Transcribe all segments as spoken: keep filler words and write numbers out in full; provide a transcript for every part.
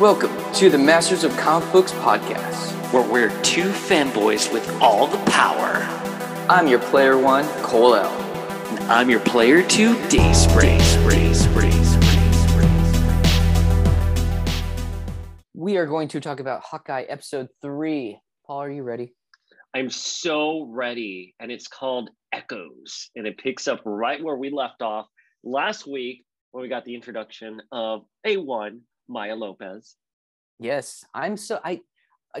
Welcome to the Masters of Comic Books podcast, where we're two fanboys with all the power. I'm your player one, Cole L. And I'm your player two, Dayspray. We are going to talk about Hawkeye episode three. Paul, are you ready? I'm so ready, and it's called Echoes, and it picks up right where we left off last week when we got the introduction of A one, Maya Lopez. Yes, I'm so, I,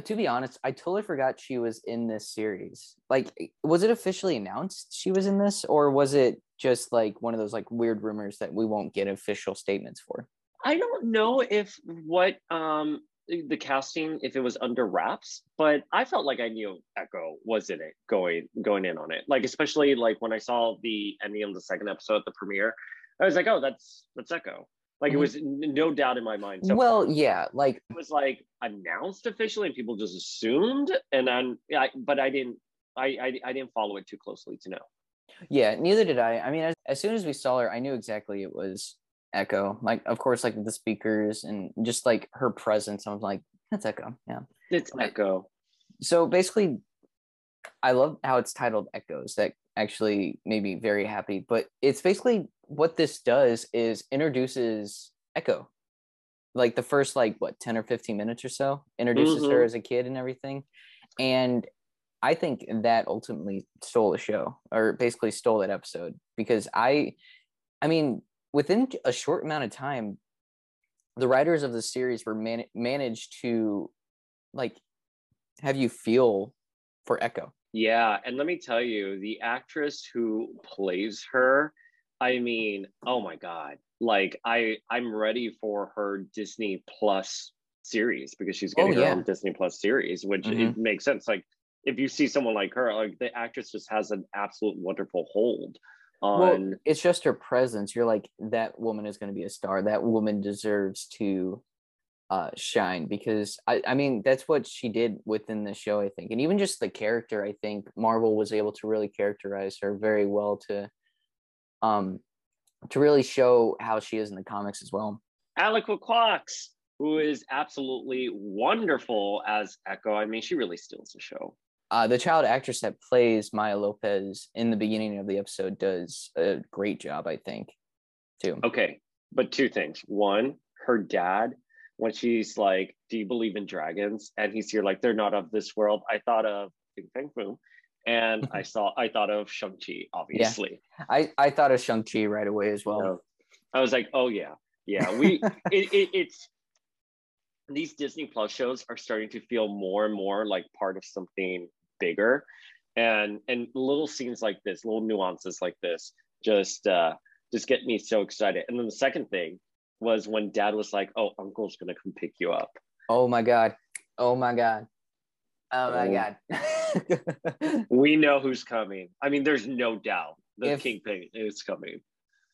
to be honest, I totally forgot she was in this series. Like, was it officially announced she was in this, or was it just like one of those like weird rumors that we won't get official statements for? I don't know if what, um, the casting, if it was under wraps, but I felt like I knew Echo was in it going going in on it, like especially like when I saw the ending of the second episode at the premiere, I was like, oh, that's that's Echo. Like, mm-hmm. It was no doubt in my mind. So well, far. Yeah, like it was like announced officially, and people just assumed, and I'm, I but I didn't, I, I I didn't follow it too closely to know. Yeah, neither did I. I mean, as, as soon as we saw her, I knew exactly it was Echo, like of course, like the speakers and just like her presence. I was like, that's Echo. Yeah, it's like, Echo. So basically, I love how it's titled Echoes. That actually made me very happy. But it's basically what this does is introduces Echo, like the first like what ten or fifteen minutes or so, introduces mm-hmm. her as a kid and everything. And I think that ultimately stole the show, or basically stole that episode, because I, I mean. Within a short amount of time, the writers of the series were man- managed to, like, have you feel for Echo. Yeah, and let me tell you, the actress who plays her, I mean, oh my God. Like, I, I'm ready for her Disney Plus series, because she's getting oh, yeah. her own Disney Plus series, which mm-hmm. it makes sense. Like, if you see someone like her, like, the actress just has an absolute wonderful hold. On... Well, it's just her presence. You're like, that woman is going to be a star. That woman deserves to uh, shine, because I, I mean, that's what she did within the show, I think. And even just the character, I think Marvel was able to really characterize her very well to um, to really show how she is in the comics as well. Alec Quox, who is absolutely wonderful as Echo. I mean, she really steals the show. Uh, the child actress that plays Maya Lopez in the beginning of the episode does a great job, I think, too. Okay, but two things. One, her dad, when she's like, do you believe in dragons? And he's here like, they're not of this world. I thought of Bing Bang Boom. And I saw, I thought of Shang-Chi, obviously. Yeah. I, I thought of Shang-Chi right away as well. So, I was like, oh, yeah. Yeah, we, it, it, it's. These Disney Plus shows are starting to feel more and more like part of something bigger, and and little scenes like this, little nuances like this, just uh, just get me so excited. And then the second thing was when Dad was like, "Oh, Uncle's gonna come pick you up." Oh my God! Oh my God! Oh my oh. God! We know who's coming. I mean, there's no doubt the if, Kingpin is coming.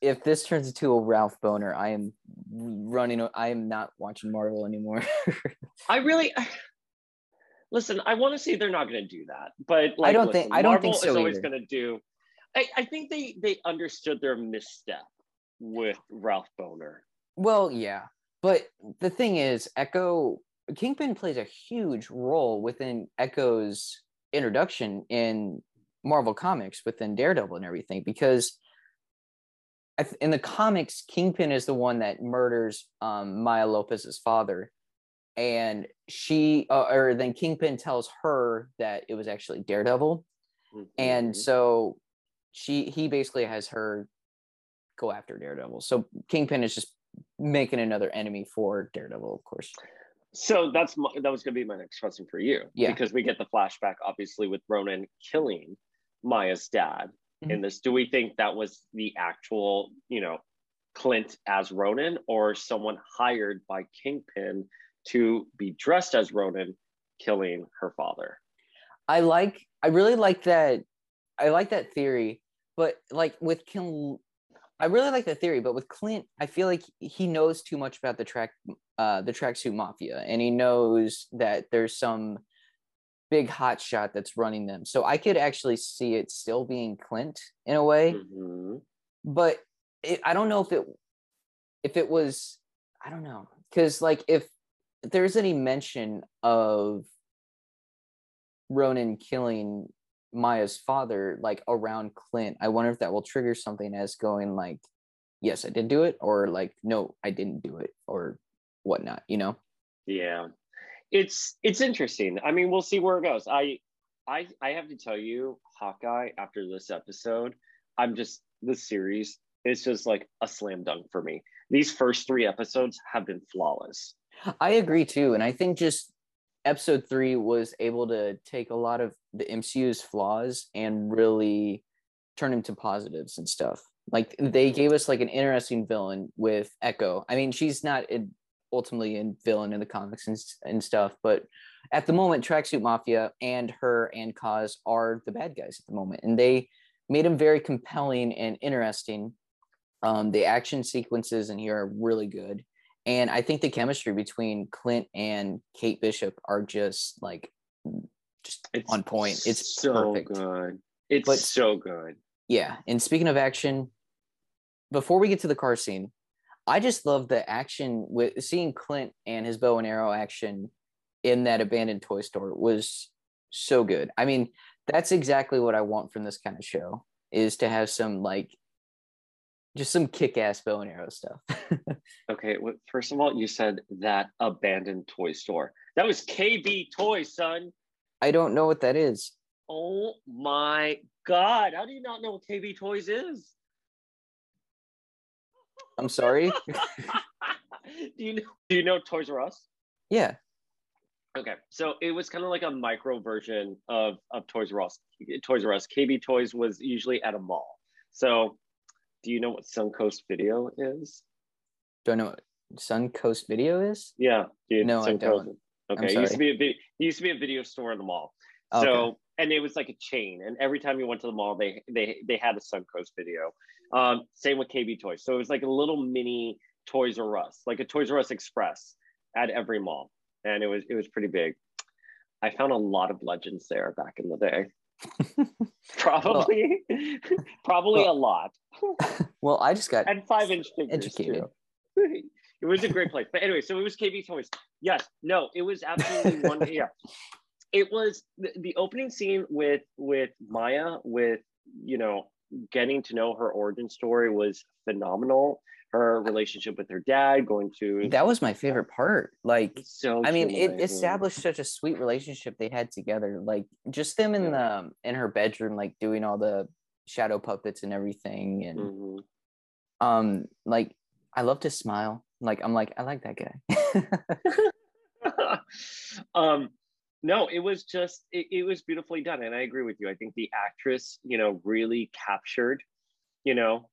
If this turns into a Ralph Boner, I am running. I am not watching Marvel anymore. I really listen. I want to say they're not going to do that, but like, I don't listen, think I don't Marvel think so is always going to do. I, I think they they understood their misstep with Ralph Boner. Well, yeah, but the thing is, Echo Kingpin plays a huge role within Echo's introduction in Marvel Comics within Daredevil and everything, because. In the comics, Kingpin is the one that murders um, Maya Lopez's father, and she, uh, or then Kingpin tells her that it was actually Daredevil, mm-hmm. and so she, he basically has her go after Daredevil. So Kingpin is just making another enemy for Daredevil, of course. So that's my, that was going to be my next question for you, yeah. because we get the flashback, obviously, with Ronan killing Maya's dad. In this, do we think that was the actual, you know, Clint as Ronan, or someone hired by Kingpin to be dressed as Ronan killing her father? I like, I really like that. I like that theory, but like with Kim, I really like that theory, but with Clint, I feel like he knows too much about the track, uh, the Tracksuit Mafia, and he knows that there's some big hot shot that's running them. So I could actually see it still being Clint in a way, mm-hmm. but it, I don't know if it, if it was, I don't know. Cause like if if there's any mention of Ronan killing Maya's father, like, around Clint, I wonder if that will trigger something as going, like, yes, I did do it, or, like, no, I didn't do it, or whatnot, you know? Yeah. It's it's interesting. I mean, we'll see where it goes. I I I have to tell you, Hawkeye, after this episode, I'm just, this series, it's just like a slam dunk for me. These first three episodes have been flawless. I agree too. And I think just episode three was able to take a lot of the M C U's flaws and really turn them to positives and stuff. Like, they gave us like an interesting villain with Echo. I mean, she's not in, ultimately a villain in the comics and, and stuff, but at the moment, Tracksuit Mafia and her and Kaz are the bad guys at the moment. And they made them very compelling and interesting. Um, the action sequences in here are really good. And I think the chemistry between Clint and Kate Bishop are just like, just it's on point. It's so perfect. good. It's but, so good. Yeah. And speaking of action, before we get to the car scene, I just love the action with seeing Clint and his bow and arrow action in that abandoned toy store was so good. I mean, that's exactly what I want from this kind of show, is to have some like, just some kick-ass bow and arrow stuff. Okay, well, first of all, you said that abandoned toy store. That was K B Toys, son. I don't know what that is. Oh my God. How do you not know what K B Toys is? I'm sorry? do you know, do you know Toys R Us? Yeah. Okay, so it was kind of like a micro version of, of Toys R Us. Toys R Us. K B Toys was usually at a mall. So... do you know what Suncoast Video is? Do I know what Suncoast Video is? Yeah. Dude, no, Suncoast. I don't. Okay. It used to be a it used to be a video store in the mall. Okay. So, and it was like a chain. And every time you went to the mall, they they they had a Suncoast Video. Um, same with K B Toys. So it was like a little mini Toys R Us, like a Toys R Us Express at every mall. And it was it was pretty big. I found a lot of legends there back in the day. probably well, probably well, a lot well I just got and five inch fingers educated too. It was a great place, but anyway, so it was K B Toys. Yes, no, it was absolutely one. Yeah, it was the, the opening scene with with Maya, with, you know, getting to know her origin story was phenomenal. Her relationship with her dad, going to that was my favorite part. Like, so I mean, it established such a sweet relationship they had together. Like, just them in yeah. the in her bedroom, like doing all the shadow puppets and everything, and mm-hmm. um, like I love to smile. Like, I'm like, I like that guy. um, no, it was just it, it was beautifully done, and I agree with you. I think the actress, you know, really captured, you know,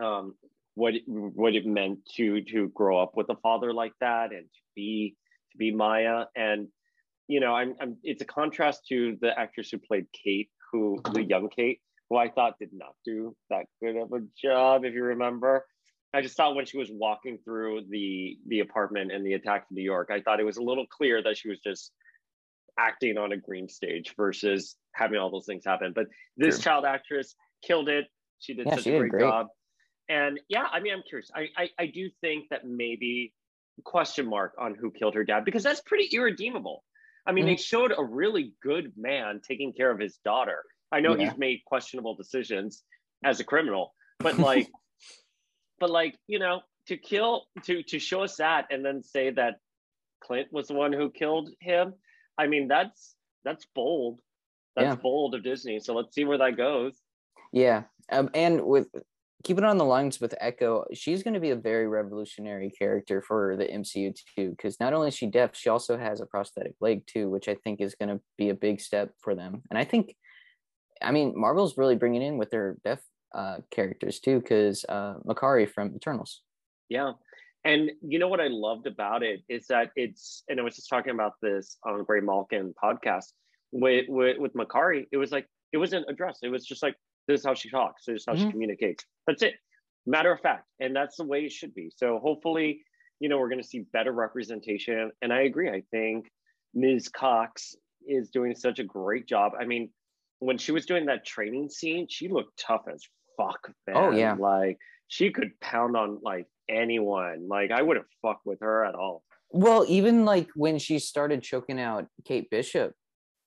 um. what it, what it meant to to grow up with a father like that, and to be to be Maya. And, you know, I'm, I'm it's a contrast to the actress who played Kate, who the young Kate, who I thought did not do that good of a job. If you remember, I just thought when she was walking through the the apartment and the attack in New York, I thought it was a little clear that she was just acting on a green stage versus having all those things happen. But this True. child actress killed it. She did yeah, such she a great, great job. And yeah, I mean, I'm curious. I, I I do think that maybe question mark on who killed her dad, because that's pretty irredeemable. I mean, mm-hmm. they showed a really good man taking care of his daughter. I know yeah. he's made questionable decisions as a criminal, but like, but like, you know, to kill, to to show us that and then say that Clint was the one who killed him. I mean, that's that's bold. That's yeah. bold of Disney. So let's see where that goes. Yeah, um, and with. Keep it on the lines with Echo. She's going to be a very revolutionary character for the M C U too, because not only is she deaf, she also has a prosthetic leg too, which I think is going to be a big step for them. And I think, I mean, Marvel's really bringing in with their deaf uh, characters too, because uh, Makari from Eternals. Yeah, and you know what I loved about it is that it's, and I was just talking about this on Gray Malkin podcast with, with with Makari. It was like, it wasn't addressed. It was just like, this is how she talks. This is how mm-hmm. she communicates. That's it. Matter of fact. And that's the way it should be. So hopefully, you know, we're going to see better representation. And I agree. I think Miz Cox is doing such a great job. I mean, when she was doing that training scene, she looked tough as fuck, man. Oh, yeah. Like, she could pound on, like, anyone. Like, I wouldn't fuck with her at all. Well, even like when she started choking out Kate Bishop,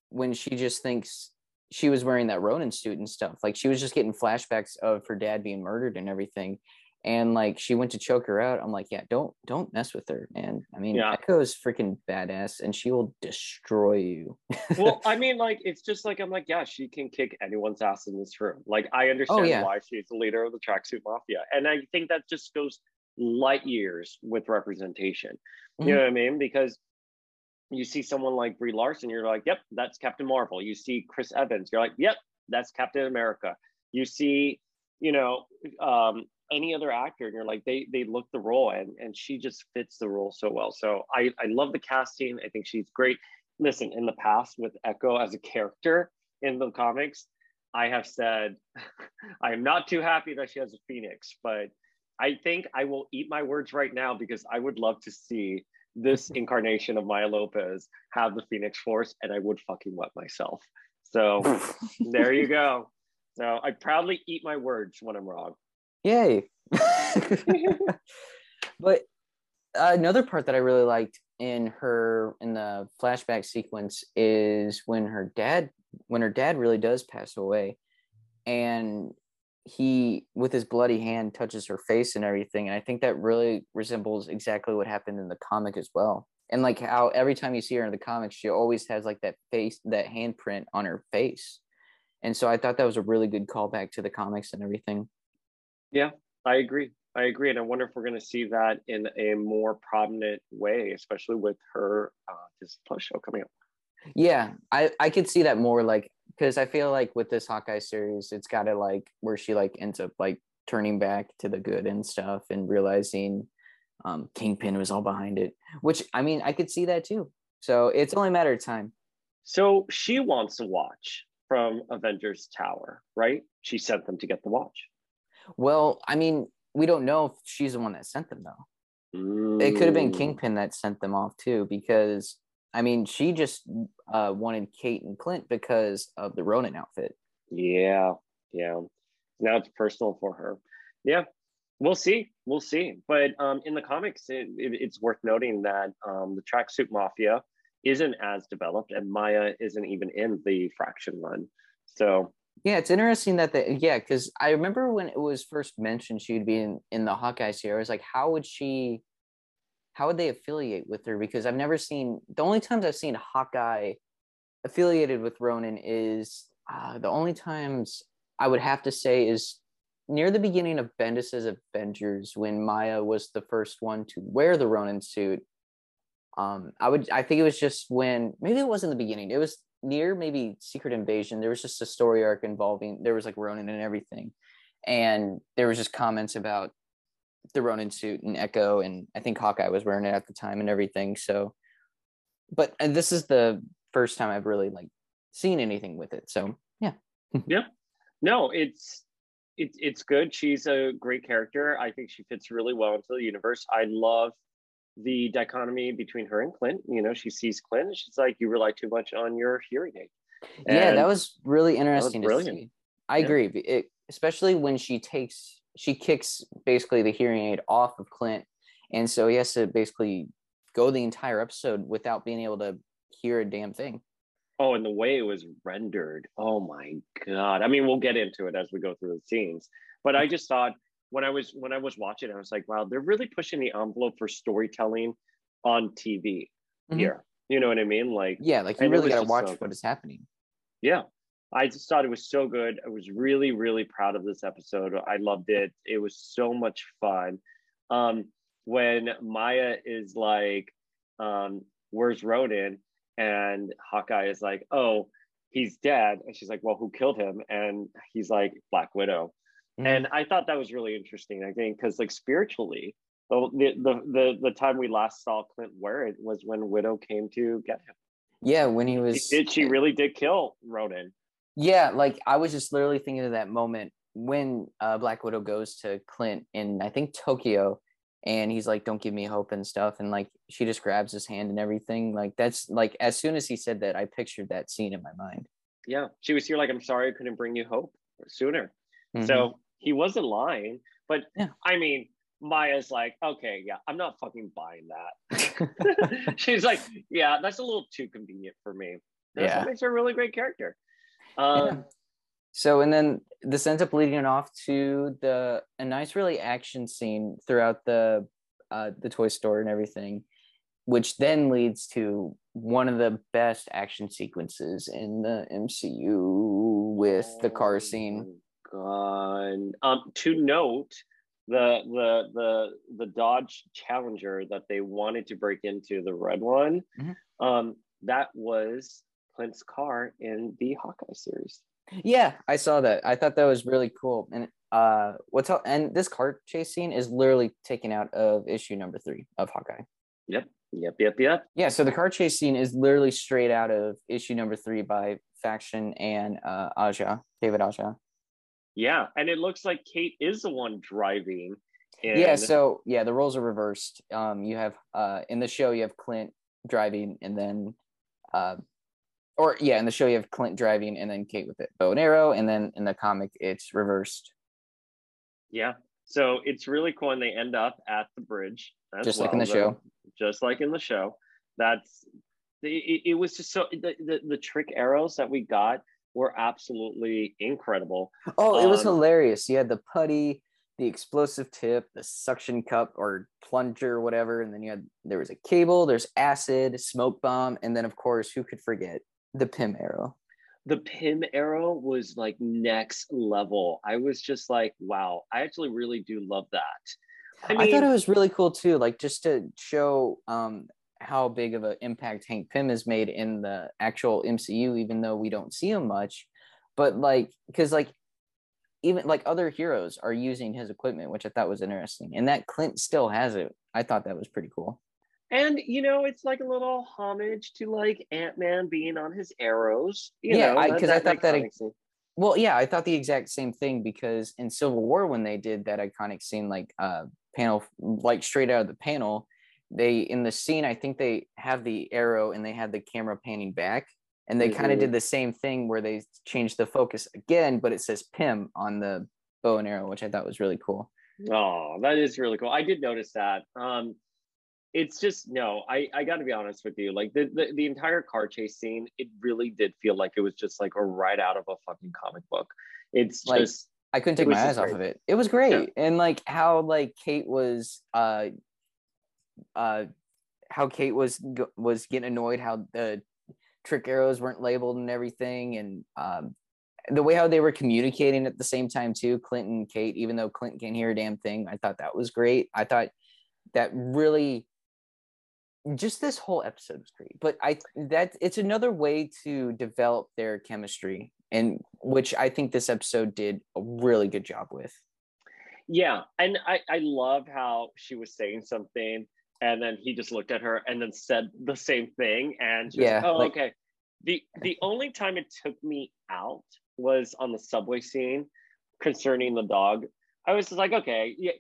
when she just thinks she was wearing that Ronan suit and stuff, like she was just getting flashbacks of her dad being murdered and everything. And like she went to choke her out. I'm like, yeah, don't don't mess with her, man. I mean, yeah. Echo is freaking badass, and she will destroy you. Well, I mean, like it's just like I'm like, yeah, she can kick anyone's ass in this room. Like I understand oh, yeah. why she's the leader of the Tracksuit Mafia, and I think that just goes light years with representation. You mm-hmm. know what I mean? Because you see someone like Brie Larson, you're like, yep, that's Captain Marvel. You see Chris Evans, you're like, yep, that's Captain America. You see, you know. Um, any other actor and you're like they they look the role, and and she just fits the role so well. So I I love the casting. I think she's great. Listen, in the past with Echo as a character in the comics, I have said I am not too happy that she has a Phoenix, but I think I will eat my words right now because I would love to see this incarnation of Maya Lopez have the Phoenix Force, and I would fucking wet myself. So there you go. So I proudly eat my words when I'm wrong. Yay. But uh, another part that I really liked in her in the flashback sequence is when her dad when her dad really does pass away, and he with his bloody hand touches her face and everything. And I think that really resembles exactly what happened in the comic as well. And like how every time you see her in the comics, she always has like that face, that handprint on her face. And so I thought that was a really good callback to the comics and everything. Yeah, I agree. I agree. And I wonder if we're going to see that in a more prominent way, especially with her, uh, this plus show coming up. Yeah, I, I could see that more, like, because I feel like with this Hawkeye series, it's got to like where she like ends up like turning back to the good and stuff and realizing um, Kingpin was all behind it, which I mean, I could see that too. So it's only a matter of time. So she wants to watch from Avengers Tower, right? She sent them to get the watch. Well, I mean, we don't know if she's the one that sent them, though. Mm. It could have been Kingpin that sent them off, too, because, I mean, she just uh, wanted Kate and Clint because of the Ronin outfit. Yeah, yeah. Now it's personal for her. Yeah, we'll see. We'll see. But um, in the comics, it, it, it's worth noting that um, the Tracksuit Mafia isn't as developed, and Maya isn't even in the Fraction run. So... Yeah, it's interesting that they, yeah, because I remember when it was first mentioned she'd be in, in the Hawkeye series, I was like, how would she, how would they affiliate with her? Because I've never seen, the only times I've seen Hawkeye affiliated with Ronan is, uh, the only times I would have to say is near the beginning of Bendis's Avengers when Maya was the first one to wear the Ronan suit. Um, I would, I think it was just when, maybe it wasn't the beginning, it was near maybe Secret Invasion, there was just a story arc involving, there was like Ronan and everything, and there was just comments about the Ronan suit and Echo, and I think Hawkeye was wearing it at the time and everything. So, but this is the first time I've really like seen anything with it, so yeah. Yeah, no, it's it's it's good. She's a great character. I think she fits really well into the universe. I love the dichotomy between her and Clint. You know, she sees Clint and she's like, you rely too much on your hearing aid. And yeah, that was really interesting was to see. I yeah. agree. It, especially when she takes, she kicks basically the hearing aid off of Clint. And so he has to basically go the entire episode without being able to hear a damn thing. Oh, and the way it was rendered. Oh my God. I mean, we'll get into it as we go through the scenes, but I just thought, When I was when I was watching, I was like, wow, they're really pushing the envelope for storytelling on T V mm-hmm. here. You know what I mean? Like, yeah, like you really gotta watch so what is happening. Yeah, I just thought it was so good. I was really, really proud of this episode. I loved it. It was so much fun. Um, when Maya is like, um, "Where's Ronan?" and Hawkeye is like, "Oh, he's dead," and she's like, "Well, who killed him?" and he's like, "Black Widow." And I thought that was really interesting, I think, because like spiritually, the, the the the time we last saw Clint wear it was when Widow came to get him. Yeah, when he was... She, did, she really did kill Ronan. Yeah, like I was just literally thinking of that moment when uh, Black Widow goes to Clint in, I think, Tokyo, and he's like, don't give me hope and stuff. And like, she just grabs his hand and everything. Like that's like, as soon as he said that, I pictured that scene in my mind. Yeah, she was here like, I'm sorry I couldn't bring you hope sooner. Mm-hmm. So... He wasn't lying, but yeah. I mean, Maya's like, okay, yeah, I'm not fucking buying that. She's like, yeah, that's a little too convenient for me. That's yeah. what makes her a really great character. Um, yeah. So, and then this ends up leading off to the a nice, really action scene throughout the uh, the toy store and everything, which then leads to one of the best action sequences in the M C U with oh the car scene. God. Um, to note, the the the the Dodge Challenger that they wanted to break into, the red one, mm-hmm. um, that was Clint's car in the Hawkeye series. Yeah, I saw that. I thought that was really cool. And uh, what's all, and this car chase scene is literally taken out of issue number three of Hawkeye. Yep. Yep. Yep. Yep. Yeah. So the car chase scene is literally straight out of issue number three by Faction and uh, Aja, David Aja. Yeah, and it looks like Kate is the one driving. And... Yeah, so, yeah, the roles are reversed. Um, you have, uh, in the show, you have Clint driving, and then, uh, or, yeah, in the show, you have Clint driving, and then Kate with it, bow and arrow, and then in the comic, it's reversed. Yeah, so it's really cool, and they end up at the bridge. As just well, like in the though. show. Just like in the show. That's, it, it was just so, the, the, the trick arrows that we got were absolutely incredible. Oh, it was um, hilarious. You had the putty, the explosive tip, the suction cup or plunger, whatever, and then you had there was a cable, there's acid, smoke bomb, and then of course, who could forget the Pym arrow? The Pym arrow was like next level. I was just like, wow, I actually really do love that. I, mean, I thought it was really cool too, like just to show um how big of an impact Hank Pym has made in the actual M C U, even though we don't see him much. But like, because like, even like other heroes are using his equipment, which I thought was interesting. And that Clint still has it. I thought that was pretty cool. And, you know, it's like a little homage to like Ant-Man being on his arrows. You yeah, because I, I thought that... It, well, yeah, I thought the exact same thing, because in Civil War, when they did that iconic scene, like uh, panel, like straight out of the panel, they in the scene I think they have the arrow and they had the camera panning back, and they mm-hmm. kind of did the same thing where they changed the focus again, but it says Pym on the bow and arrow, which I thought was really cool. Oh, that is really cool. I did notice that. Um it's just no I I gotta be honest with you, like the, the the entire car chase scene, it really did feel like it was just like a right out of a fucking comic book. It's like, just I couldn't take my eyes off of it. It was great. Yeah. And like how like Kate was uh uh how Kate was was getting annoyed how the trick arrows weren't labeled and everything, and um the way how they were communicating at the same time too, Clint and Kate, even though Clint can't hear a damn thing. I thought that was great. I thought that really just this whole episode was great, but I that it's another way to develop their chemistry, and which I think this episode did a really good job with. Yeah, and I I love how she was saying something, and then he just looked at her and then said the same thing. And she was yeah, like, oh, like, okay. The the only time it took me out was on the subway scene concerning the dog. I was just like, okay, yeah,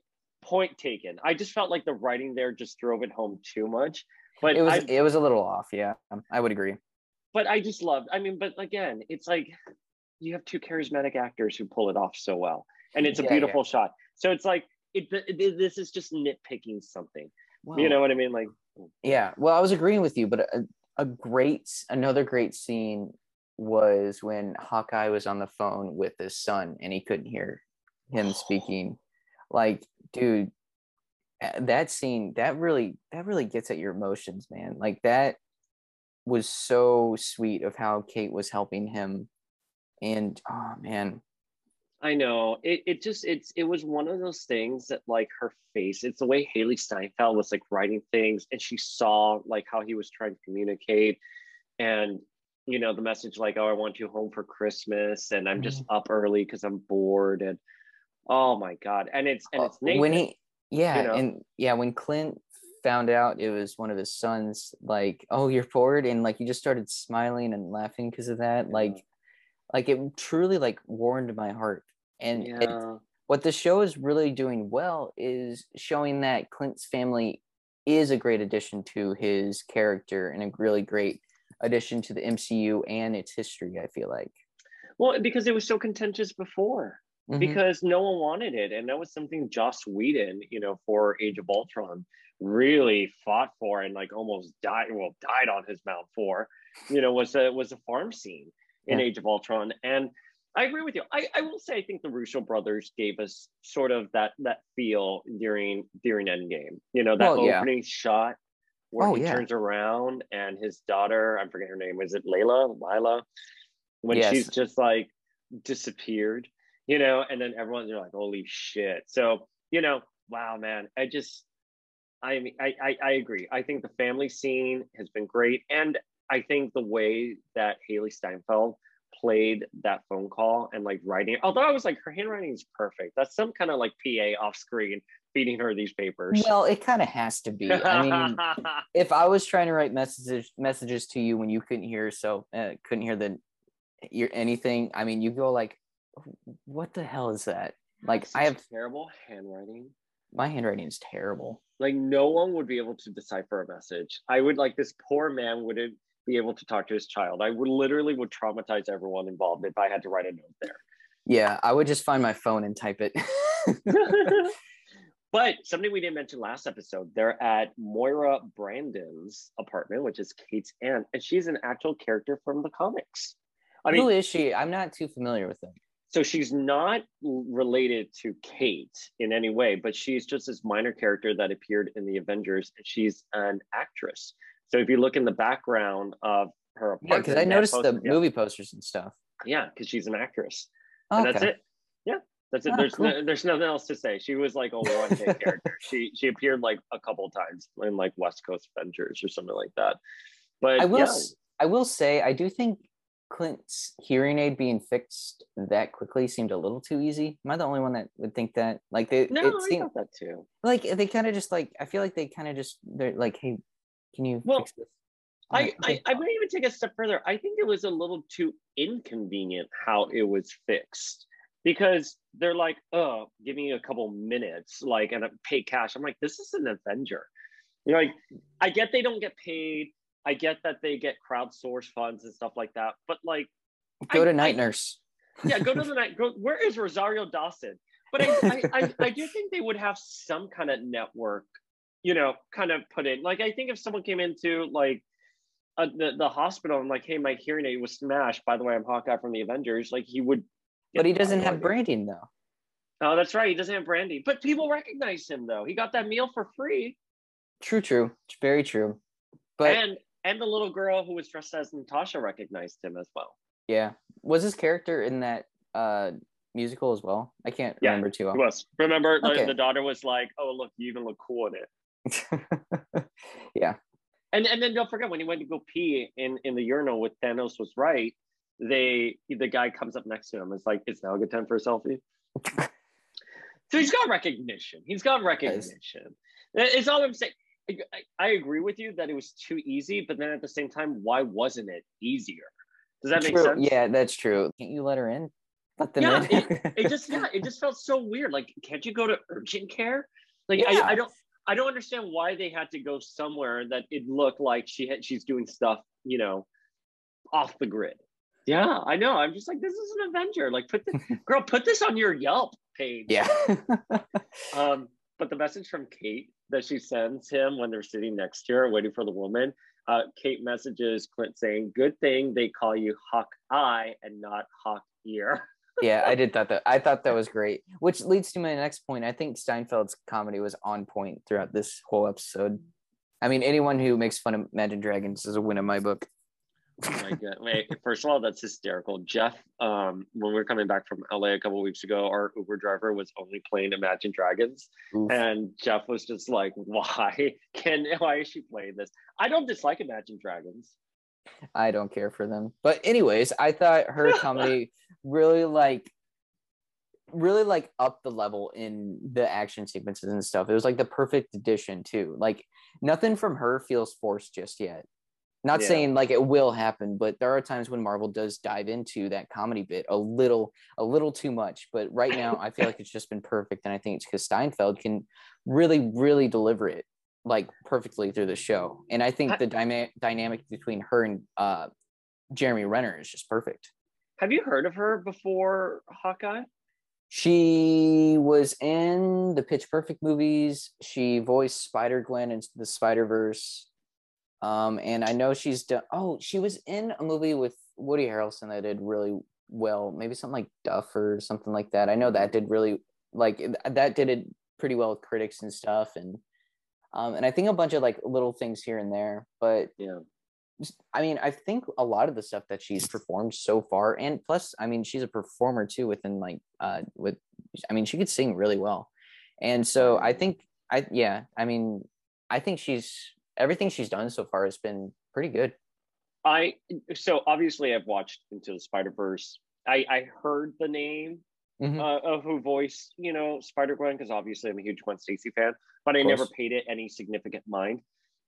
point taken. I just felt like the writing there just drove it home too much. But it was I, it was a little off, yeah. I would agree. But I just loved, I mean, but again, it's like you have two charismatic actors who pull it off so well. And it's a yeah, beautiful yeah. shot. So it's like, it, it, this is just nitpicking something. Wow. You know what I mean? Like, yeah, well, I was agreeing with you, but a, a great, another great scene was when Hawkeye was on the phone with his son and he couldn't hear him speaking. Like, dude, that scene, that really, that really gets at your emotions, man. Like that was so sweet of how Kate was helping him. And, oh man. I know it. It just it's it was one of those things that like her face. It's the way Haley Steinfeld was like writing things, and she saw like how he was trying to communicate, and you know the message like, "Oh, I want you home for Christmas," and I'm just up early because I'm bored, and oh my god, and it's and it's Nathan, when he yeah you know? and yeah when Clint found out it was one of his sons, like, "Oh, you're bored," and like he just started smiling and laughing because of that, yeah. like. Like it truly like warmed my heart. And yeah. it, what the show is really doing well is showing that Clint's family is a great addition to his character and a really great addition to the M C U and its history, I feel like. Well, because it was so contentious before. mm-hmm. because no one wanted it. And that was something Joss Whedon, you know, for Age of Ultron really fought for and like almost died, well, died on his mount for, you know, was a, was a farm scene in yeah. Age of Ultron. And I agree with you. I, I will say I think the Russo brothers gave us sort of that that feel during during Endgame. You know, that well, opening yeah. shot where oh, he yeah. turns around and his daughter, I forget her name, is it Layla? Lila? When yes. she's just like disappeared, you know, and then everyone's like, holy shit. So, you know, wow, man. I just I mean I, I, I agree. I think the family scene has been great. And I think the way that Haley Steinfeld played that phone call and like writing, although I was like, her handwriting is perfect. That's some kind of like P A off screen feeding her these papers. Well, it kind of has to be. I mean, if I was trying to write messages messages to you when you couldn't hear, so uh, couldn't hear the your anything. I mean, you go like, what the hell is that? Like, I have terrible handwriting. My handwriting is terrible. Like, no one would be able to decipher a message. I would like this poor man wouldn't be able to talk to his child. I would literally would traumatize everyone involved if I had to write a note there. Yeah, I would just find my phone and type it. But something we didn't mention last episode, they're at Moira Brandon's apartment, which is Kate's aunt, and she's an actual character from the comics. I mean, who is she? I'm not too familiar with them. So she's not related to Kate in any way, but she's just this minor character that appeared in the Avengers, and she's an actress. So if you look in the background of her apartment. Yeah, because I noticed poster, the yeah. movie posters and stuff. Yeah, because she's an actress. Oh, and that's okay. it. Yeah, that's it. Oh, there's cool. no, there's nothing else to say. She was like a one-day character. She she appeared like a couple times in like West Coast Avengers or something like that. But I will yeah. I will say I do think Clint's hearing aid being fixed that quickly seemed a little too easy. Am I the only one that would think that? Like they no, it I seemed, thought that too. Like they kind of just like I feel like they kind of just they're like, hey. Can you well, fix this? I, I, I would even take a step further. I think it was a little too inconvenient how it was fixed because they're like, oh, give me a couple minutes, like, and I pay cash. I'm like, this is an Avenger. You know, like, I get they don't get paid. I get that they get crowdsourced funds and stuff like that. But, like, go I, to Night I, Nurse. Yeah, go to the Night. Go, where is Rosario Dawson? But I, I, I, I do think they would have some kind of network. You know, kind of put in, like, I think if someone came into like a, the, the hospital and like, hey, my hearing aid was smashed. By the way, I'm Hawkeye from the Avengers. Like he would. But he doesn't have branding though. Oh, that's right. He doesn't have branding, but people recognize him though. He got that meal for free. True, true. Very true. But and, and the little girl who was dressed as Natasha recognized him as well. Yeah. Was his character in that uh musical as well? I can't yeah, remember too well. He was. Remember okay. the, the daughter was like, oh, look, you even look cool in it. yeah and and then don't forget when he went to go pee in in the urinal with Thanos was right they the guy comes up next to him, it's like, it's now a good time for a selfie. So he's got recognition he's got recognition it's all I'm saying. I, I agree with you that it was too easy, but then at the same time, why wasn't it easier? Does that true. make sense? Yeah, that's true. Can't you let her in? Let them yeah, in. it, it just yeah it just felt so weird. Like, can't you go to urgent care? Like yeah. I, I don't I don't understand why they had to go somewhere that it looked like she had, she's doing stuff, you know, off the grid. Yeah, I know. I'm just like, this is an Avenger. Like, put this, girl, put this on your Yelp page. Yeah. um, but the message from Kate that she sends him when they're sitting next to her waiting for the woman, uh, Kate messages Clint saying, good thing they call you Hawkeye and not Hawk Ear. Yeah, I did thought that. I thought that was great, which leads to my next point. I think Steinfeld's comedy was on point throughout this whole episode. I mean, anyone who makes fun of Imagine Dragons is a win in my book. Oh my God. Wait, first of all, that's hysterical. Jeff, um, when we were coming back from L A a couple of weeks ago, our Uber driver was only playing Imagine Dragons. Oof. And Jeff was just like, why can why is she playing this? I don't dislike Imagine Dragons. I don't care for them. But anyways, I thought her comedy really like really like up the level in the action sequences and stuff. It was like the perfect addition too. Like nothing from her feels forced just yet. Not yeah. saying like it will happen, but there are times when Marvel does dive into that comedy bit a little a little too much. But right now I feel like it's just been perfect, and I think it's because Steinfeld can really, really deliver it like perfectly through the show. And I think the dyma- dynamic between her and uh Jeremy Renner is just perfect. Have you heard of her before Hawkeye? She was in the Pitch Perfect movies. She voiced Spider-Gwen in the Spider-Verse. Um, and I know she's done... Oh, she was in a movie with Woody Harrelson that did really well. Maybe something like Duff or something like that. I know that did really... Like, that did it pretty well with critics and stuff. And um, and I think a bunch of, like, little things here and there. But, yeah, I mean, I think a lot of the stuff that she's performed so far, and plus, I mean, she's a performer too within, like, uh, with, I mean, she could sing really well. And so I think, I, yeah, I mean, I think she's, everything she's done so far has been pretty good. I, so obviously I've watched Into the Spider-Verse. I, I heard the name mm-hmm. uh, of who voiced, you know, Spider-Gwen, because obviously I'm a huge Gwen Stacy fan, but I never paid it any significant mind.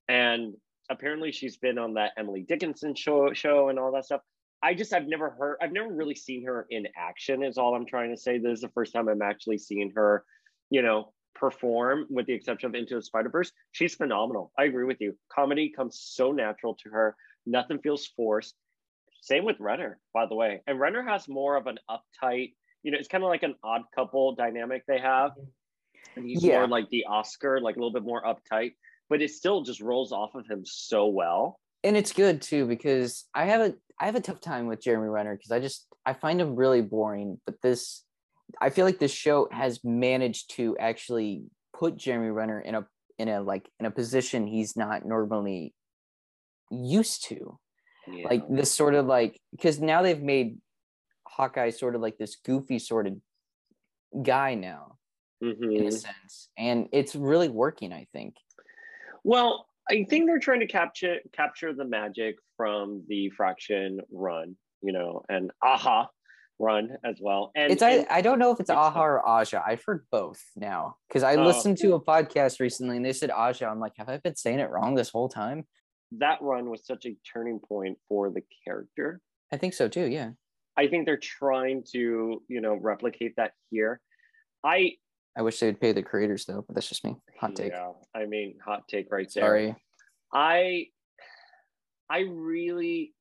And apparently she's been on that Emily Dickinson show, show and all that stuff. I just, I've never heard, I've never really seen her in action is all I'm trying to say. This is the first time I'm actually seeing her, you know, perform, with the exception of Into the Spider-Verse. She's phenomenal. I agree with you. Comedy comes so natural to her. Nothing feels forced. Same with Renner, by the way. And Renner has more of an uptight, you know, it's kind of like an odd couple dynamic they have. And he's yeah. more like the Oscar, like a little bit more uptight. But it still just rolls off of him so well. And it's good too, because I have a I have a tough time with Jeremy Renner, because I just I find him really boring. But this, I feel like this show has managed to actually put Jeremy Renner in a in a like in a position he's not normally used to. Yeah. Like this sort of like, because now they've made Hawkeye sort of like this goofy sort of guy now, mm-hmm. in a sense. And it's really working, I think. Well, I think they're trying to capture capture the magic from the Fraction run, you know, and Aha run as well. And it's and, I, I don't know if it's, it's Aha or Aja. I've heard both now, because I uh, listened to a podcast recently and they said Aja. I'm like, have I been saying it wrong this whole time? That run was such a turning point for the character. I think so too, yeah. I think they're trying to, you know, replicate that here. I... I wish they would pay the creators though, but that's just me. Hot take. Yeah, I mean, hot take right there. Sorry. I, I really,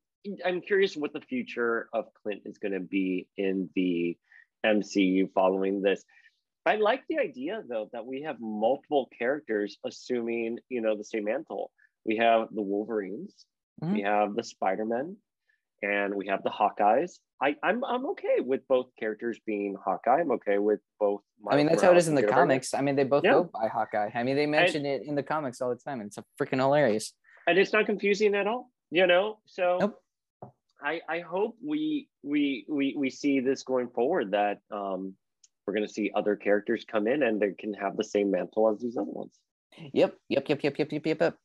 I'm curious what the future of Clint is going to be in the M C U following this. I like the idea though that we have multiple characters assuming, you know, the same mantle. We have the Wolverines, mm-hmm. we have the Spider-Men, and we have the Hawkeyes. I, I'm I'm okay with both characters being Hawkeye. I'm okay with both. Miles I mean, that's Morales how it is in the comics. I mean, they both yeah. go by Hawkeye. I mean, they mention and, it in the comics all the time, and it's freaking hilarious. And it's not confusing at all, you know? So nope. I I hope we, we, we, we see this going forward, that um, we're going to see other characters come in and they can have the same mantle as these other ones. Yep, yep, yep, yep, yep, yep, yep, yep.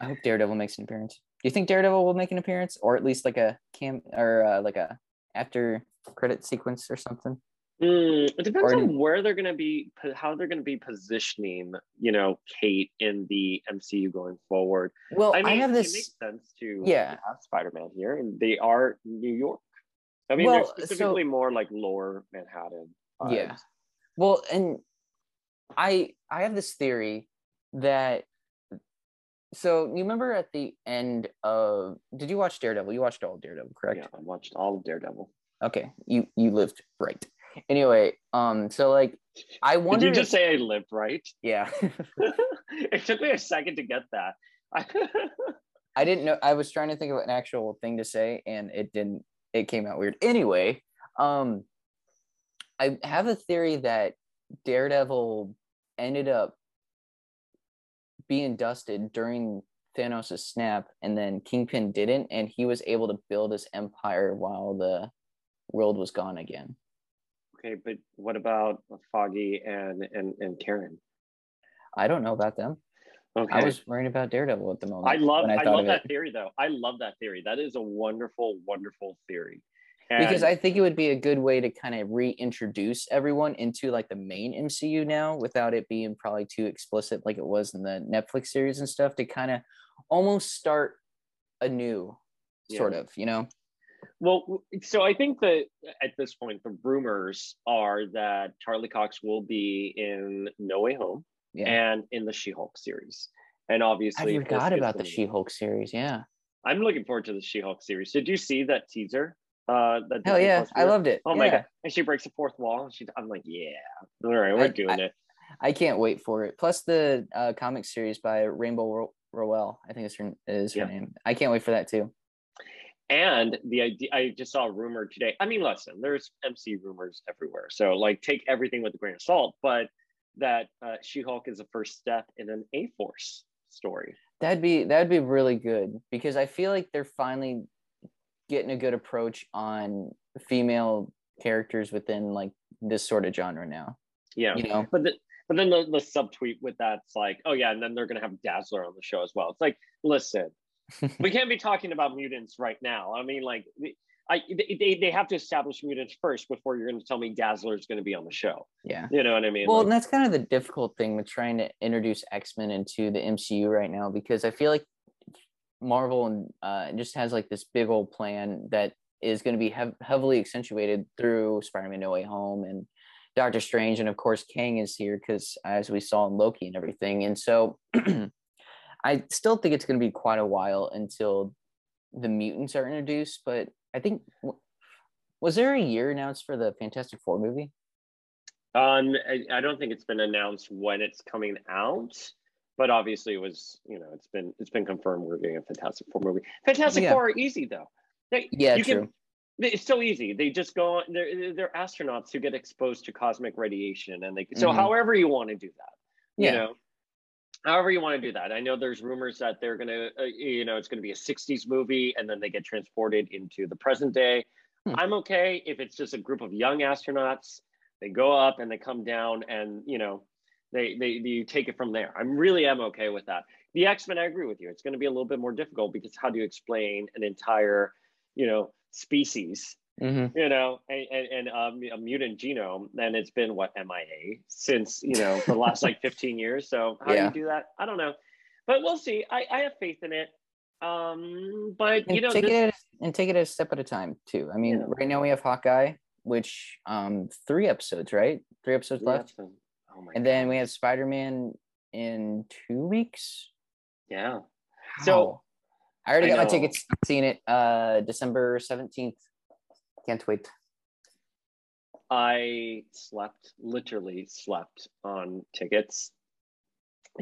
I hope Daredevil makes an appearance. Do you think Daredevil will make an appearance, or at least like a cam or uh, like a after credit sequence or something? Mm, it depends or, on where they're going to be, how they're going to be positioning, you know, Kate in the M C U going forward. Well, I, mean, I have this. It makes sense to yeah. have Spider-Man here, and they are New York. I mean, well, they're specifically so, more like Lower Manhattan. Vibes. Yeah. Well, and I I have this theory that. So you remember at the end of, did you watch Daredevil? You watched all of Daredevil, correct? Yeah, I watched all of Daredevil. Okay, you you lived right. Anyway, um, so like, I wonder. Did you just if, say I lived right? Yeah. It took me a second to get that. I didn't know. I was trying to think of an actual thing to say, and it didn't. It came out weird. Anyway, um, I have a theory that Daredevil ended up being dusted during Thanos' snap, and then Kingpin didn't, and he was able to build his empire while the world was gone again. Okay, but what about Foggy and and, and Karen? I don't know about them. Okay. I was worrying about Daredevil at the moment. I love I, I love that it. theory though. I love that theory. That is a wonderful, wonderful theory. And because I think it would be a good way to kind of reintroduce everyone into like the main M C U now, without it being probably too explicit like it was in the Netflix series and stuff, to kind of almost start anew, yeah. sort of, you know? Well, so I think that at this point, the rumors are that Charlie Cox will be in No Way Home yeah. and in the She-Hulk series. And obviously- I forgot about the She-Hulk series, yeah. I'm looking forward to the She-Hulk series. Did you see that teaser? Uh, that Hell yeah, I loved it. Oh yeah. my god! And she breaks the fourth wall. And she, I'm like, yeah, all right, we're I, doing I, it. I can't wait for it. Plus the uh, comic series by Rainbow Rowell, I think is her, is her yeah. name. I can't wait for that too. And the idea, I just saw a rumor today. I mean, listen, there's M C rumors everywhere, so like take everything with a grain of salt. But that uh, She-Hulk is the first step in an A-Force story. That'd be that'd be really good, because I feel like they're finally getting a good approach on female characters within like this sort of genre now. Yeah, you know, but the, but then the, the subtweet with that's like, oh yeah, and then they're gonna have Dazzler on the show as well. It's like, listen, we can't be talking about mutants right now. I mean, like, I they they have to establish mutants first before you're gonna tell me Dazzler is gonna be on the show. Yeah, you know what I mean. Well, like, and that's kind of the difficult thing with trying to introduce X-Men into the M C U right now, because I feel like Marvel uh, just has like this big old plan that is going to be hev- heavily accentuated through Spider-Man No Way Home and Doctor Strange, and of course Kang is here because as we saw in Loki and everything. And so I still think it's going to be quite a while until the mutants are introduced, but I think was there a year announced for the Fantastic Four movie? Um, I, I don't think it's been announced when it's coming out. But obviously, it was, you know, it's been it's been confirmed we're getting a Fantastic Four movie. Fantastic yeah. Four are easy though. They, yeah, you true. Can, it's so easy. They just go on. They're they're astronauts who get exposed to cosmic radiation, and they so mm-hmm. however you want to do that, yeah. you know, however you want to do that. I know there's rumors that they're gonna, uh, you know, it's gonna be a sixties movie, and then they get transported into the present day. Hmm. I'm okay if it's just a group of young astronauts. They go up and they come down, and you know. They, they, you take it from there. I'm really am okay with that. The X-Men, I agree with you. It's going to be a little bit more difficult because how do you explain an entire, you know, species, mm-hmm. you know, and, and, and um, a mutant genome? And it's been what M I A since, you know, for the last like fifteen years. So how yeah. do you do that? I don't know, but we'll see. I, I have faith in it. Um, but and you know, take this- it a, and take it a step at a time too. I mean, yeah. right now we have Hawkeye, which um, three episodes, right? Three episodes three left. Episodes. Oh my and God. Then we have Spider-Man in two weeks. Yeah. Wow. So I already I got know. my tickets. I'm seeing it uh, December seventeenth. Can't wait. I slept, literally slept on tickets.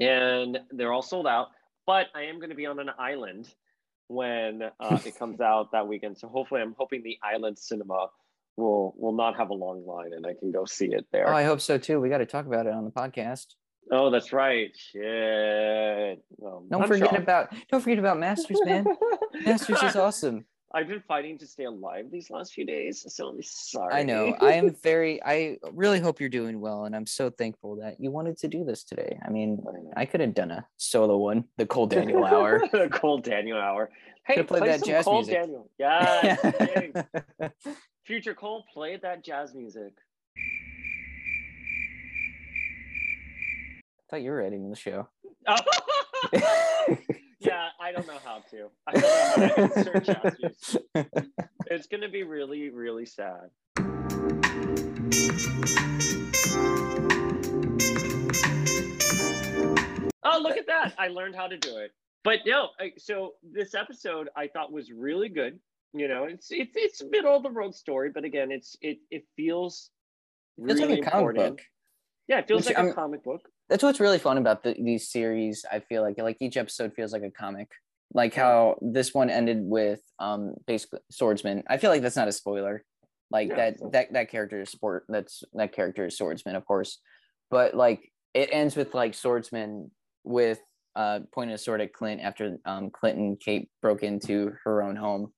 And they're all sold out. But I am going to be on an island when uh, it comes out that weekend. So hopefully I'm hoping the island cinema We'll, we'll not have a long line and I can go see it there. Oh, I hope so too. We got to talk about it on the podcast. Oh, that's right. Shit. Um, don't I'm forget shocked. about don't forget about Masters, man. Masters is awesome. I've been fighting to stay alive these last few days, so I'm sorry. I know. I am very I really hope you're doing well, and I'm so thankful that you wanted to do this today. I mean, I, I could have done a solo one, the Cole Daniel hour. The Cole Daniel hour. Hey, play, play that some jazz Cole music. Daniel. Yes. Future Cole, play that jazz music. I thought you were editing the show. Oh. Yeah, I don't know how to. I don't know how to insert jazz music. It's going to be really, really sad. Oh, look at that. I learned how to do it. But no, I, so this episode I thought was really good. You know, it's it's it's middle of the road story, but again, it's it it feels really like a comic book. Yeah, it feels Which, like I'm, a comic book. That's what's really fun about the, these series. I feel like like each episode feels like a comic. Like how this one ended with um basically Swordsman. I feel like that's not a spoiler. Like yeah, that so. that that character is sport. That's that character is Swordsman, of course. But like it ends with like Swordsman with uh pointing a sword at Clint after um Clint and Kate broke into her own home.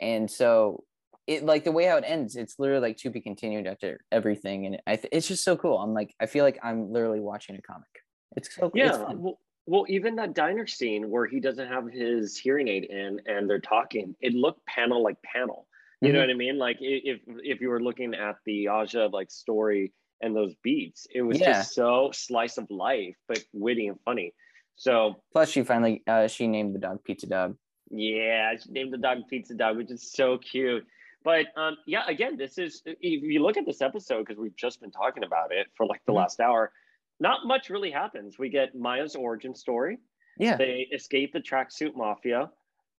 And so it like the way how it ends, it's literally like to be continued after everything. And I th- it's just so cool. I'm like, I feel like I'm literally watching a comic. It's so cool. Yeah. It's fun. Well, well, even that diner scene where he doesn't have his hearing aid in and they're talking, it looked panel like panel. You mm-hmm. know what I mean? Like if if you were looking at the Aja like story and those beats, it was yeah. just so slice of life, but witty and funny. So plus she finally, uh, she named the dog Pizza Dog. Yeah, she named the dog Pizza Dog, which is so cute. But um, yeah, again, this is, if you look at this episode, because we've just been talking about it for like the mm-hmm. last hour, not much really happens. We get Maya's origin story. Yeah. They escape the Tracksuit Mafia.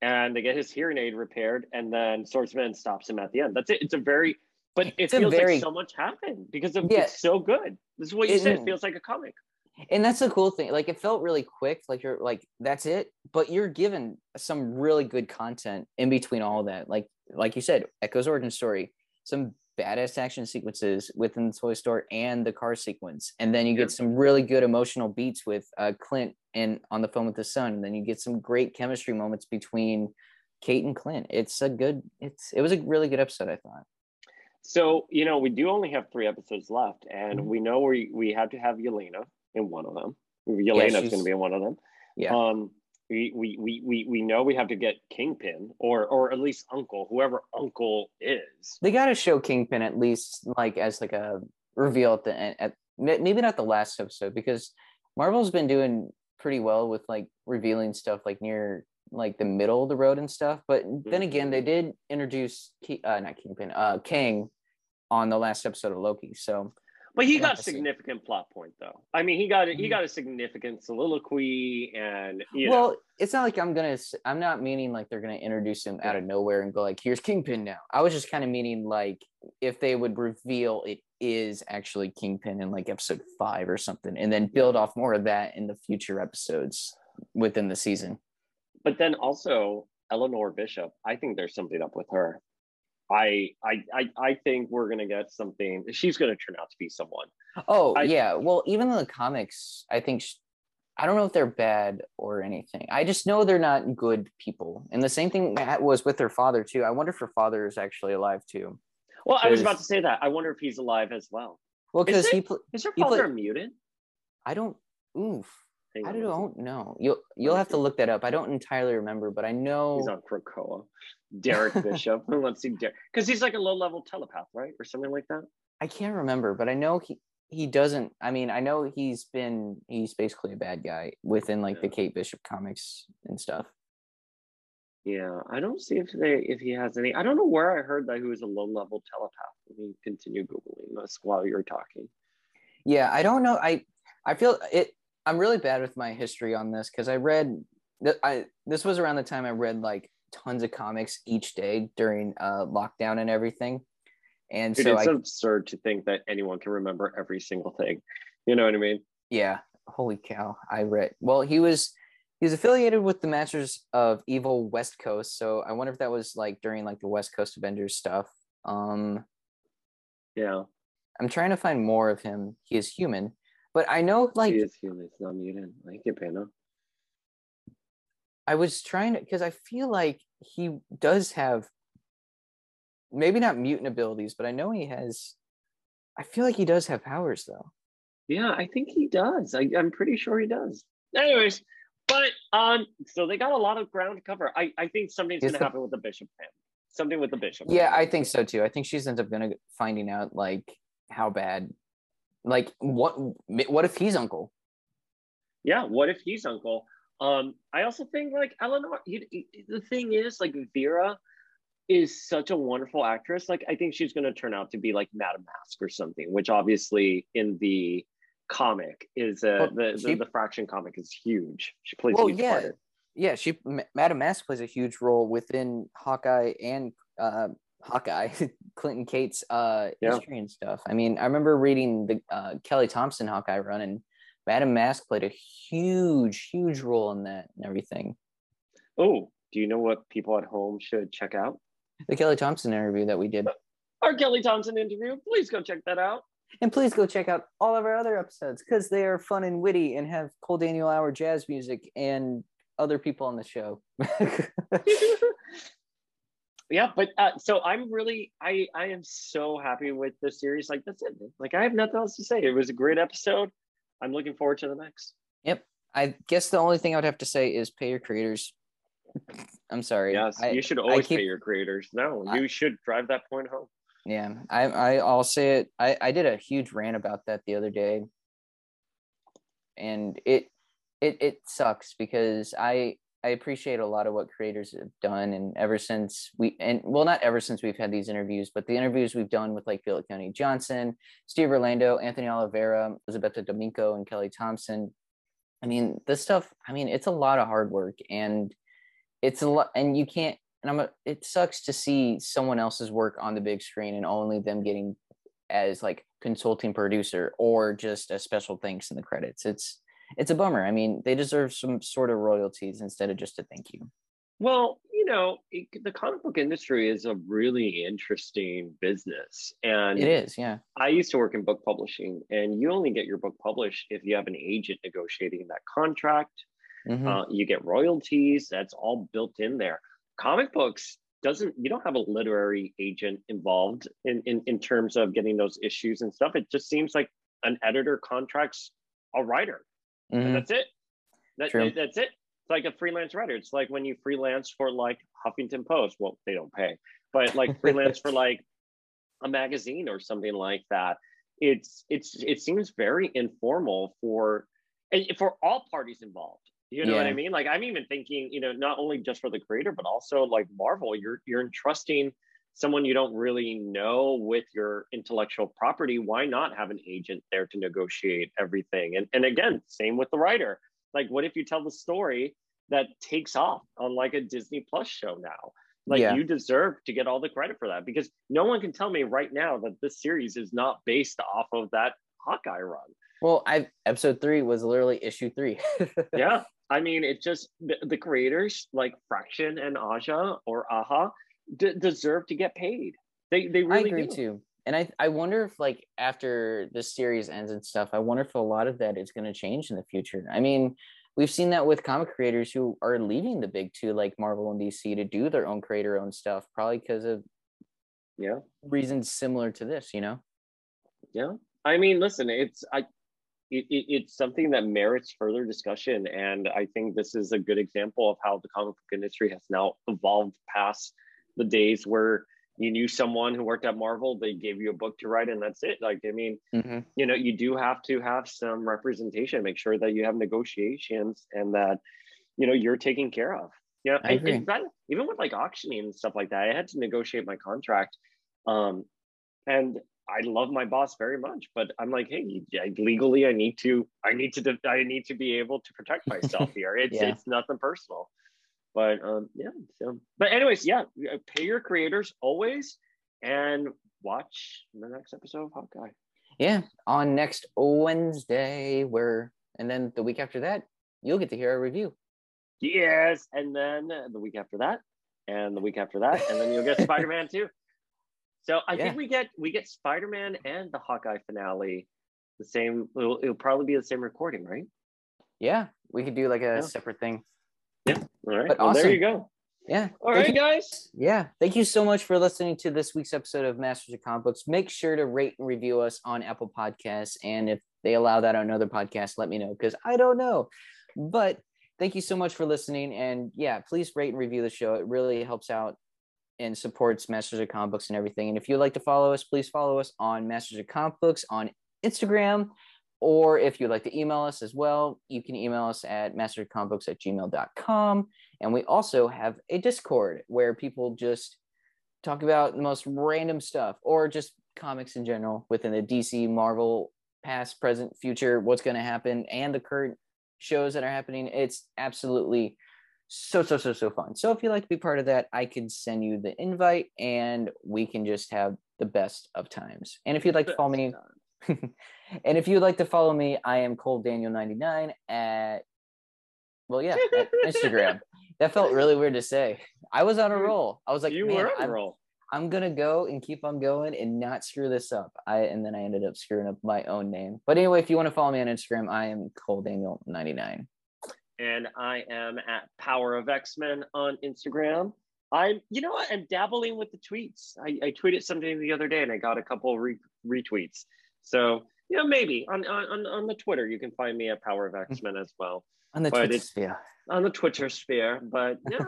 and they get his hearing aid repaired, and then Swordsman stops him at the end. That's it. It's a very, but it feels very, like so much happened because of, yeah, it's so good. This is what you it, said. It feels like a comic. And that's the cool thing. Like, it felt really quick. Like, you're like, that's it. But you're given some really good content in between all that. Like, like you said, Echo's origin story, some badass action sequences within the toy store and the car sequence. And then you get some really good emotional beats with uh, Clint and on the phone with his son. And then you get some great chemistry moments between Kate and Clint. It's a good, it's, it was a really good episode, I thought. So, you know, we do only have three episodes left, and we know we, we have to have Yelena in one of them. Yelena's yeah, going to be in one of them. Yeah. Um, we, we, we, we, we know we have to get Kingpin, or or at least Uncle, whoever Uncle is. They got to show Kingpin at least, like, as like a reveal at the end. At, maybe not the last episode, because Marvel's been doing pretty well with like revealing stuff like near like the middle of the road and stuff. But mm-hmm. then again, they did introduce Ke- uh, not Kingpin, uh, Kang on the last episode of Loki. So. But he got a significant plot point, though. I mean, he got he got a significant soliloquy, and you know. Well, it's not like I'm gonna. I'm not meaning like they're gonna introduce him out of nowhere and go like, "Here's Kingpin now." I was just kind of meaning like if they would reveal it is actually Kingpin in like episode five or something, and then build off more of that in the future episodes within the season. But then also Eleanor Bishop, I think there's something up with her. I, I I I think we're gonna get something. She's gonna turn out to be someone. Oh I, yeah. Well, even in the comics, I think she, I don't know if they're bad or anything. I just know they're not good people. And the same thing that was with her father too. I wonder if her father is actually alive too. Well, I was about to say that. I wonder if he's alive as well. Well, because he is her father he, muted. I don't. Oof. I don't, I don't know. You'll you'll have to look that up. I don't entirely remember, but I know he's on Krakoa. Derek Bishop. Let's see, because he's like a low-level telepath, right, or something like that. I can't remember, but I know he he doesn't. I mean, I know he's been he's basically a bad guy within like yeah. the Kate Bishop comics and stuff. Yeah, I don't see if they if he has any. I don't know where I heard that he was a low-level telepath. Let me continue googling this while you're talking. Yeah, I don't know. I I feel it. I'm really bad with my history on this because I read that I this was around the time I read like tons of comics each day during uh lockdown and everything. And Dude, so it's I, absurd to think that anyone can remember every single thing. You know what I mean? Yeah. Holy cow. I read well, he was he was affiliated with the Masters of Evil West Coast. So I wonder if that was like during like the West Coast Avengers stuff. Um Yeah. I'm trying to find more of him. He is human. But I know, like, he is human. It's not mutant. Like it, Pano. I was trying to, because I feel like he does have, maybe not mutant abilities, but I know he has. I feel like he does have powers, though. Yeah, I think he does. I, I'm pretty sure he does. Anyways, but um, so they got a lot of ground to cover. I, I think something's going to happen with the Bishop family. Something with the Bishop. Yeah, I think so too. I think she's ends up going to finding out like how bad. Like what? What if he's uncle? Yeah, what if he's uncle? Um, I also think like Eleanor. You, you, the thing is, like Vera is such a wonderful actress. Like I think she's going to turn out to be like Madame Mask or something, which obviously in the comic is uh, well, the, she, the the Fraction comic is huge. She plays well, a huge yeah, part. yeah. She Madame Mask plays a huge role within Hawkeye and uh, Hawkeye. Clint and Kate's uh, yeah. history and stuff. I mean, I remember reading the uh, Kelly Thompson Hawkeye run, and Madame Mask played a huge, huge role in that and everything. Oh, do you know what people at home should check out? The Kelly Thompson interview that we did. Our Kelly Thompson interview. Please go check that out. And please go check out all of our other episodes because they are fun and witty and have Cole Daniel Hour jazz music and other people on the show. Yeah, but uh, so I'm really, I, I am so happy with the series. Like, that's it. Like, I have nothing else to say. It was a great episode. I'm looking forward to the next. Yep. I guess the only thing I would have to say is pay your creators. I'm sorry. Yes, I, you should always keep, pay your creators. No, you I, should drive that point home. Yeah, I, I, I'll say it. I, I did a huge rant about that the other day. And it, it, it sucks because I... I appreciate a lot of what creators have done. And ever since we, and well, not ever since we've had these interviews, but the interviews we've done with like Philip County Johnson, Steve Orlando, Anthony Oliveira, Elizabeth D'Amico, and Kelly Thompson. I mean, this stuff, I mean, it's a lot of hard work. And it's a lot, and you can't, and I'm a, it sucks to see someone else's work on the big screen and only them getting as like consulting producer or just a special thanks in the credits. It's, it's a bummer. I mean, they deserve some sort of royalties instead of just a thank you. Well, you know, it, the comic book industry is a really interesting business. And it is, yeah. I used to work in book publishing, and you only get your book published if you have an agent negotiating that contract. Mm-hmm. Uh, you get royalties. That's all built in there. Comic books doesn't, you don't have a literary agent involved in, in, in terms of getting those issues and stuff. It just seems like an editor contracts a writer. Mm-hmm. And that's it. That, True. That's it. It's like a freelance writer. It's like when you freelance for like Huffington Post. Well, they don't pay, but like freelance for like a magazine or something like that. It's it's it seems very informal for and for all parties involved. You know yeah. what I mean? Like I'm even thinking, you know, not only just for the creator, but also like Marvel. You're you're entrusting someone you don't really know with your intellectual property. Why not have an agent there to negotiate everything? And and again, same with the writer. Like, what if you tell the story that takes off on like a Disney Plus show now? Like yeah. you deserve to get all the credit for that, because no one can tell me right now that this series is not based off of that Hawkeye run. Well, I episode three was literally issue three. Yeah. I mean, it just, the, the creators like Fraction and Aja or Aha d- deserve to get paid. They they really I agree do. Too. And I, I wonder if like after this series ends and stuff, I wonder if a lot of that is going to change in the future. I mean, we've seen that with comic creators who are leaving the big two like Marvel and D C to do their own creator own stuff, probably because of yeah reasons similar to this, you know? Yeah. I mean, listen, it's I it, it, it's something that merits further discussion. And I think this is a good example of how the comic book industry has now evolved past the days where you knew someone who worked at Marvel, they gave you a book to write and that's it. Like, I mean, mm-hmm. you know, you do have to have some representation, make sure that you have negotiations and that, you know, you're taken care of. You know, I agree. And, and that, even with like auctioning and stuff like that, I had to negotiate my contract. Um, and I love my boss very much, but I'm like, hey, I, legally, I need to, I need to, de- I need to be able to protect myself here. It's yeah. it's nothing personal. But um, yeah, so, but anyways, yeah, pay your creators always and watch the next episode of Hawkeye. Yeah, on next Wednesday, where, and then the week after that, you'll get to hear our review. Yes, and then the week after that, and the week after that, and then you'll get Spider-Man too. So I yeah. think we get we get Spider-Man and the Hawkeye finale the same, it'll, it'll probably be the same recording, right? Yeah, we could do like a yeah. separate thing. Yeah. All right. But well, awesome. There you go. Yeah. All thank right, you. Guys. Yeah. Thank you so much for listening to this week's episode of Masters of Comic Books. Make sure to rate and review us on Apple Podcasts. And if they allow that on another podcast, let me know, because I don't know. But thank you so much for listening. And yeah, please rate and review the show. It really helps out and supports Masters of Comic Books and everything. And if you'd like to follow us, please follow us on Masters of Comic Books on Instagram. Or if you'd like to email us as well, you can email us at mastercomicbooks at gmail dot com. And we also have a Discord where people just talk about the most random stuff or just comics in general within the D C, Marvel, past, present, future, what's going to happen, and the current shows that are happening. It's absolutely so, so, so, so fun. So if you'd like to be part of that, I can send you the invite and we can just have the best of times. And if you'd like to follow me... and if you'd like to follow me, I am Cole Daniel ninety-nine at well yeah at Instagram. That felt really weird to say. I was on a roll. I was like, you Man, were on I'm, a roll. I'm gonna go and keep on going and not screw this up. I and then I ended up screwing up my own name. But anyway, if you want to follow me on Instagram, I am Cole Daniel ninety-nine. And I am at Power of X-Men on Instagram. I'm, you know what, I'm dabbling with the tweets. I, I tweeted something the other day and I got a couple of re- retweets. So, you know, maybe on, on on the Twitter, you can find me at Power of X-Men as well. On the Twitter sphere. On the Twitter sphere, but yeah.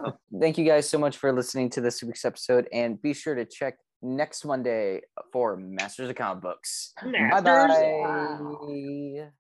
Thank you guys so much for listening to this week's episode, and be sure to check next Monday for Masters of Comic Books. Masters. Bye-bye. Bye.